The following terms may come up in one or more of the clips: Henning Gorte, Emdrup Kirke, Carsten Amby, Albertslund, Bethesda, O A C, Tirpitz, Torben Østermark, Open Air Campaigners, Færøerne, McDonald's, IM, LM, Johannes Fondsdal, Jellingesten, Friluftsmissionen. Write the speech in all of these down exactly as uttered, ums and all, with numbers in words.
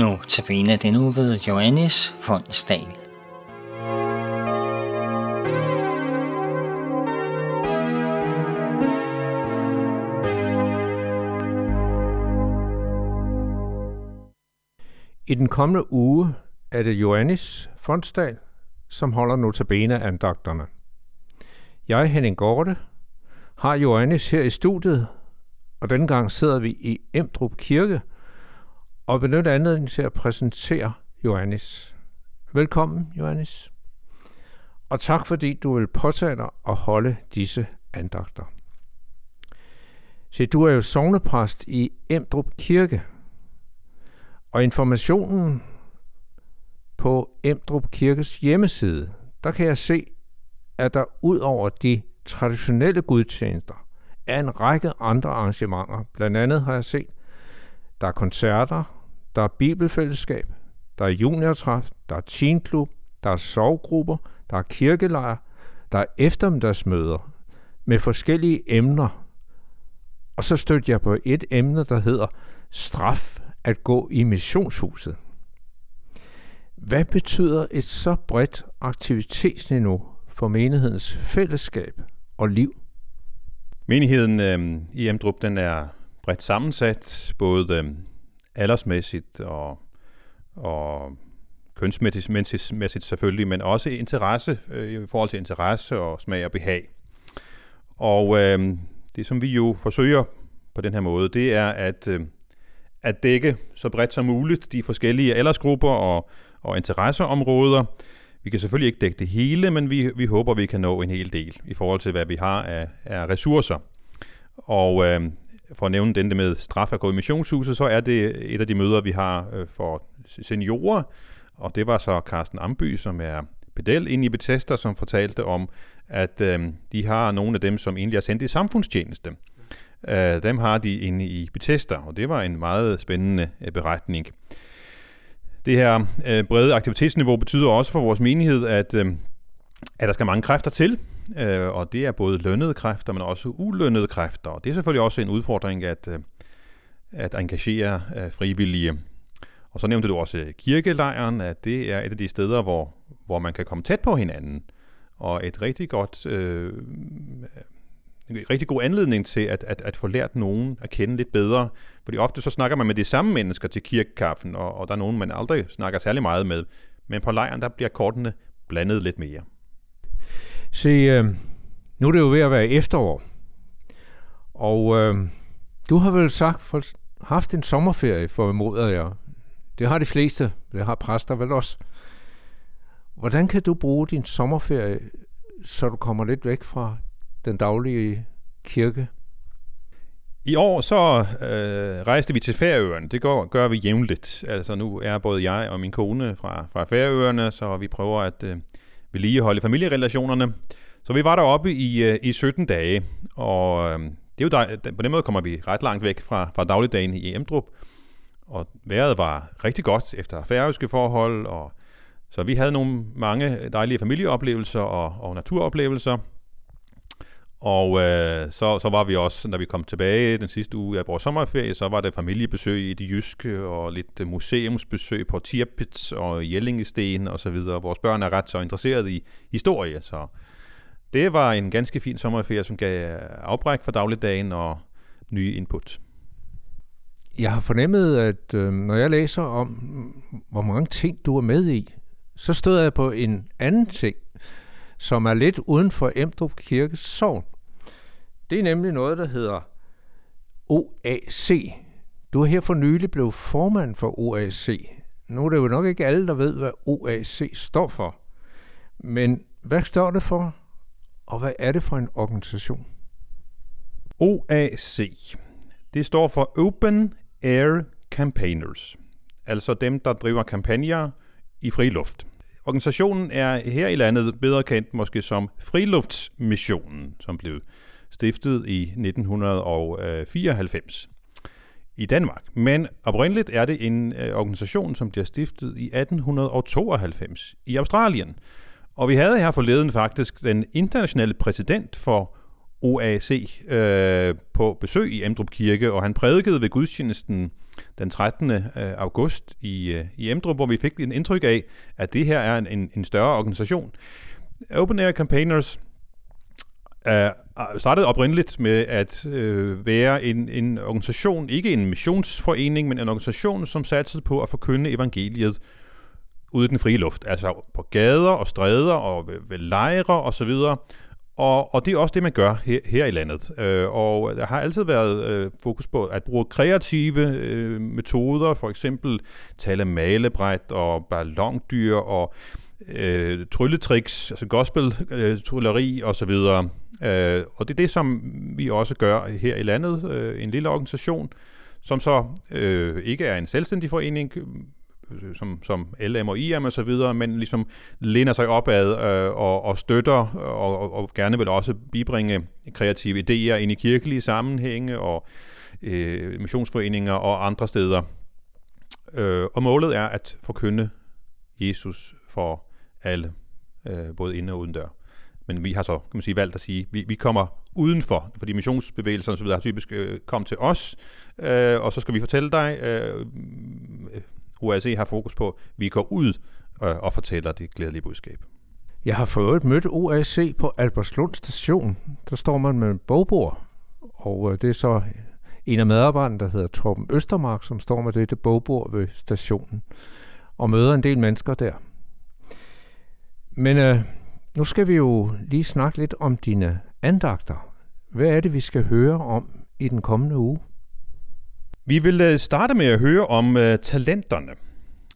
Notabene den nu ved Johannes Fondsdal. I den kommende uge er det Johannes Fondsdal, som holder notabene-andagterne. Jeg, Henning Gorte, har Johannes her i studiet, og denne gang sidder vi i Emdrup Kirke og benytter anledningen til at præsentere Johannes. Velkommen, Johannes. Og tak fordi du vil påtage dig at holde disse andagter. Så du er jo sognepræst i Emdrup Kirke, og informationen på Emdrup Kirkes hjemmeside, der kan jeg se, at der ud over de traditionelle gudstjenester er en række andre arrangementer. Blandt andet har jeg set, der er koncerter, der er bibelfællesskab, der er juniortræf, der er teenklub, der er sovgrupper, der er kirkelejre, der er eftermiddagsmøder med forskellige emner. Og så stødte jeg på et emne, der hedder straf at gå i missionshuset. Hvad betyder et så bredt aktivitetsniveau for menighedens fællesskab og liv? Menigheden øh, i Emdrup, den er bredt sammensat, både øh, aldersmæssigt og, og kønsmæssigt selvfølgelig, men også interesse, øh, i forhold til interesse og smag og behag. Og øh, det, som vi jo forsøger på den her måde, det er at, øh, at dække så bredt som muligt de forskellige aldersgrupper og, og interesseområder. Vi kan selvfølgelig ikke dække det hele, men vi, vi håber, vi kan nå en hel del i forhold til, hvad vi har af, af ressourcer. Og øh, for at nævne den med straf at gå i missionshuset, så er det et af de møder, vi har øh, for seniorer. Og det var så Carsten Amby, som er pedel inde i Bethesda, som fortalte om, at øh, de har nogle af dem, som egentlig er sendt i samfundstjeneste. Øh, dem har de inde i Bethesda, og det var en meget spændende øh, beretning. Det her øh, brede aktivitetsniveau betyder også for vores menighed, at, øh, at der skal mange kræfter til, øh, og det er både lønnede kræfter, men også ulønnede kræfter. Og det er selvfølgelig også en udfordring at, øh, at engagere øh, frivillige. Og så nævnte du også kirkelejren, at det er et af de steder, hvor, hvor man kan komme tæt på hinanden, og et rigtig godt, øh, en rigtig god anledning til at, at, at få lært nogen at kende lidt bedre. Fordi ofte så snakker man med de samme mennesker til kirkekaffen, og, og der er nogen, man aldrig snakker særlig meget med. Men på lejren, der bliver kortene blandet lidt mere. Se, øh, nu er det jo ved at være efterår. Og øh, du har vel sagt, for, haft en sommerferie, formoder jeg. Det har de fleste, det har præster vel også. Hvordan kan du bruge din sommerferie, så du kommer lidt væk fra den daglige kirke? I år så øh, rejste vi til Færøerne. Det gør, gør vi jævnligt. Altså nu er både jeg og min kone fra, fra Færøerne, så vi prøver at øh, vedligeholde familierelationerne. Så vi var deroppe i, øh, i sytten dage, og øh, det er jo der, på den måde kommer vi ret langt væk fra, fra dagligdagen i Emdrup. Og vejret var rigtig godt efter færøske forhold, og så vi havde nogle mange dejlige familieoplevelser og, og naturoplevelser. Og øh, så, så var vi også, når vi kom tilbage den sidste uge af vores sommerferie, så var der familiebesøg i det jyske, og lidt museumsbesøg på Tirpitz og Jellingesten og så videre. Vores børn er ret så interesserede i historie, så det var en ganske fin sommerferie, som gav afbræk for dagligdagen og nye input. Jeg har fornemmet, at øh, når jeg læser om, hvor mange ting du er med i, så stod jeg på en anden ting, som er lidt uden for Emdrup Kirkes sogn. Det er nemlig noget, der hedder O A C. Du er her for nylig blevet formand for O A C. Nu er det jo nok ikke alle, der ved, hvad O A C står for. Men hvad står det for, og hvad er det for en organisation? O A C, det står for Open Air Campaigners. Altså dem, der driver kampagner i friluft. Organisationen er her i landet bedre kendt måske som Friluftsmissionen, som blev stiftet i nitten fireoghalvfems i Danmark. Men oprindeligt er det en organisation, som bliver stiftet i atten tooghalvfems i Australien. Og vi havde her forleden faktisk den internationale præsident for O A C øh, på besøg i Emdrup Kirke, og han prædikede ved gudstjenesten den trettende august i, øh, i Emdrup, hvor vi fik en indtryk af, at det her er en, en, en større organisation. Open Air Campaigners øh, startede oprindeligt med at øh, være en, en organisation, ikke en missionsforening, men en organisation, som satsede på at forkynde evangeliet ude i den frie luft, altså på gader og stræder og ved, ved lejre osv., Og, og det er også det, man gør her, her i landet. Øh, og der har altid været øh, fokus på at bruge kreative øh, metoder, for eksempel tale malebræt og ballondyr og øh, trylletricks, altså gospel-trylleri øh, osv. Øh, og det er det, som vi også gør her i landet. Øh, en lille organisation, som så øh, ikke er en selvstændig forening, Som, som L M og I M og så videre, men ligesom læner sig opad øh, og, og støtter og, og, og gerne vil også bibringe kreative idéer ind i kirkelige sammenhænge og øh, missionsforeninger og andre steder. Øh, og målet er at forkynde Jesus for alle, øh, både inde og uden dør. Men vi har så, kan man sige, valgt at sige, vi, vi kommer udenfor, fordi missionsbevægelserne og så videre har typisk øh, kommet til os, øh, og så skal vi fortælle dig... Øh, øh, O A C har fokus på, at vi går ud og fortæller det glædelige budskab. Jeg har fået mødt O A C på Albertslund station. Der står man med en bogbord, og det er så en af medarbejderne, der hedder Torben Østermark, som står med det bogbord ved stationen, og møder en del mennesker der. Men øh, nu skal vi jo lige snakke lidt om dine andagter. Hvad er det, vi skal høre om i den kommende uge? Vi vil starte med at høre om uh, talenterne.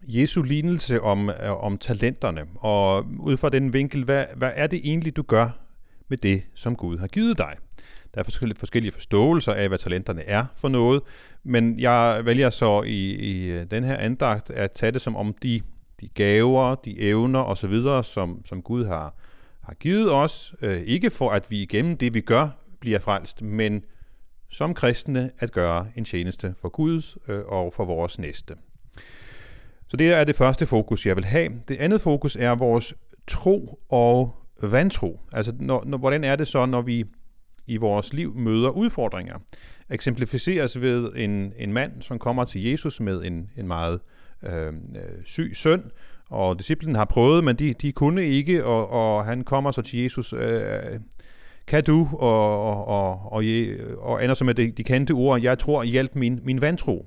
Jesu lignelse om, uh, om talenterne. Og ud fra den vinkel, hvad, hvad er det egentlig, du gør med det, som Gud har givet dig? Der er forskellige forståelser af, hvad talenterne er for noget. Men jeg vælger så i, i den her andagt at tage det som om de, de gaver, de evner osv., som, som Gud har, har givet os. Uh, ikke for, at vi igennem det, vi gør, bliver frelst, men som kristne at gøre en tjeneste for Gud og for vores næste. Så det er det første fokus, jeg vil have. Det andet fokus er vores tro og vantro. Altså, når, når, hvordan er det så, når vi i vores liv møder udfordringer? Eksemplificeres ved en, en mand, som kommer til Jesus med en, en meget øh, syg søn, og disciplen har prøvet, men de, de kunne ikke, og, og han kommer så til Jesus... Øh, Kan du, og, og, og, og, og ender så med de, de kendte ord, jeg tror, hjælp min, min vantro.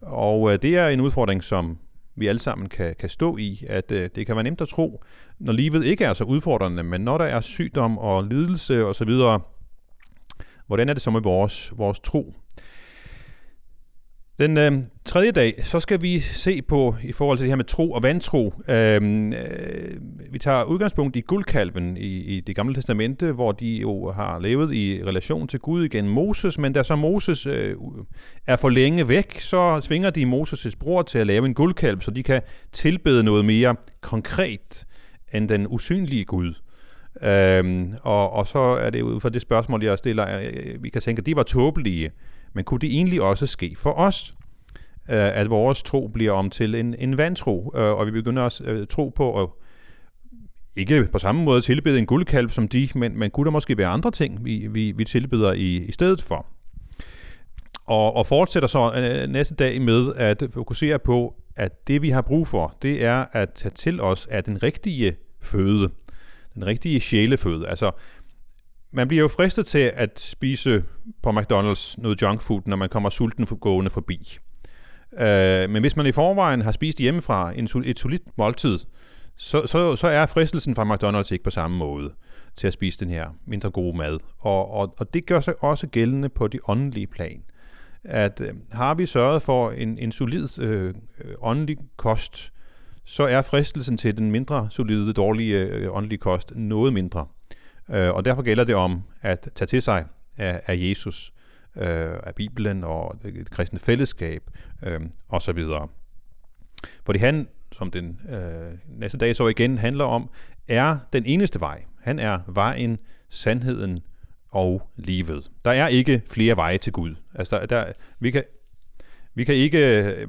Og øh, det er en udfordring, som vi alle sammen kan, kan stå i, at øh, det kan være nemt at tro, når livet ikke er så udfordrende, men når der er sygdom og lidelse osv., hvordan er det så med vores, vores tro? Den øh, tredje dag, så skal vi se på, i forhold til det her med tro og vantro, øh, øh, vi tager udgangspunkt i guldkalven i, i det gamle testamente, hvor de jo har levet i relation til Gud igen Moses, men da så Moses øh, er for længe væk, så tvinger de Moses' bror til at lave en guldkalv, så de kan tilbede noget mere konkret end den usynlige Gud. Øhm, og, og så er det ud fra det spørgsmål, jeg stiller, vi kan tænke, at de var tåbelige, men kunne det egentlig også ske for os, øh, at vores tro bliver om til en, en vantro, øh, og vi begynder at øh, tro på, at ikke på samme måde tilbede en guldkalv som de, men, men kunne der måske være andre ting, vi, vi, vi tilbeder i, i stedet for. Og, og fortsætter så øh, næste dag med at fokusere på, at det vi har brug for, det er at tage til os af den rigtige føde. Den rigtige sjæleføde. Altså, man bliver jo fristet til at spise på McDonald's noget junkfood, når man kommer sulten gående forbi. Øh, men hvis man i forvejen har spist hjemmefra en, et solidt måltid, så, så, så er fristelsen fra McDonald's ikke på samme måde til at spise den her mindre gode mad. Og, og, og det gør sig også gældende på de åndelige plan. At øh, har vi sørget for en, en solid øh, åndelig kost, så er fristelsen til den mindre solide, dårlige øh, åndelige kost noget mindre. Øh, og derfor gælder det om at tage til sig af, af Jesus, øh, af Bibelen og det kristne fællesskab øh, osv. Fordi han, som den øh, næste dag så igen handler om, er den eneste vej. Han er vejen, sandheden og livet. Der er ikke flere veje til Gud. Altså, der, der, vi, kan, vi kan ikke... Øh,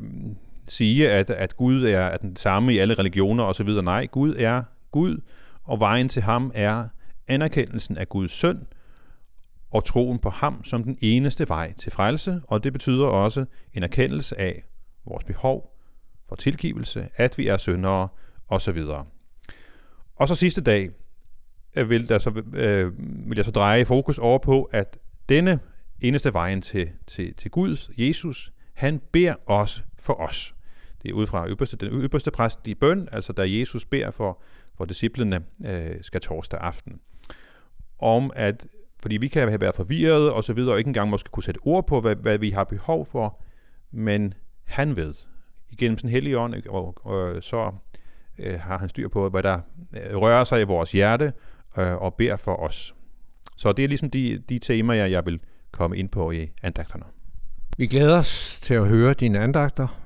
sige, at, at Gud er, er den samme i alle religioner osv. Nej, Gud er Gud, og vejen til ham er anerkendelsen af Guds søn og troen på ham som den eneste vej til frelse, og det betyder også en erkendelse af vores behov for tilgivelse, at vi er syndere osv. Og så sidste dag vil, der så, øh, vil jeg så dreje fokus over på, at denne eneste vejen til, til, til Gud, Jesus, han beder os for os. Det er ud fra øverste, den øverste præst i bøn, altså da Jesus beder for, for disciplene øh, skal torsdag aften. Om at, fordi vi kan have været forvirrede og så videre, og ikke engang måske kunne sætte ord på, hvad, hvad vi har behov for, men han ved. Igennem sin hellige ånd, og, og, og så øh, har han styr på, hvad der øh, rører sig i vores hjerte øh, og beder for os. Så det er ligesom de, de temaer, jeg vil komme ind på i andagterne. Vi glæder os til at høre dine andagter,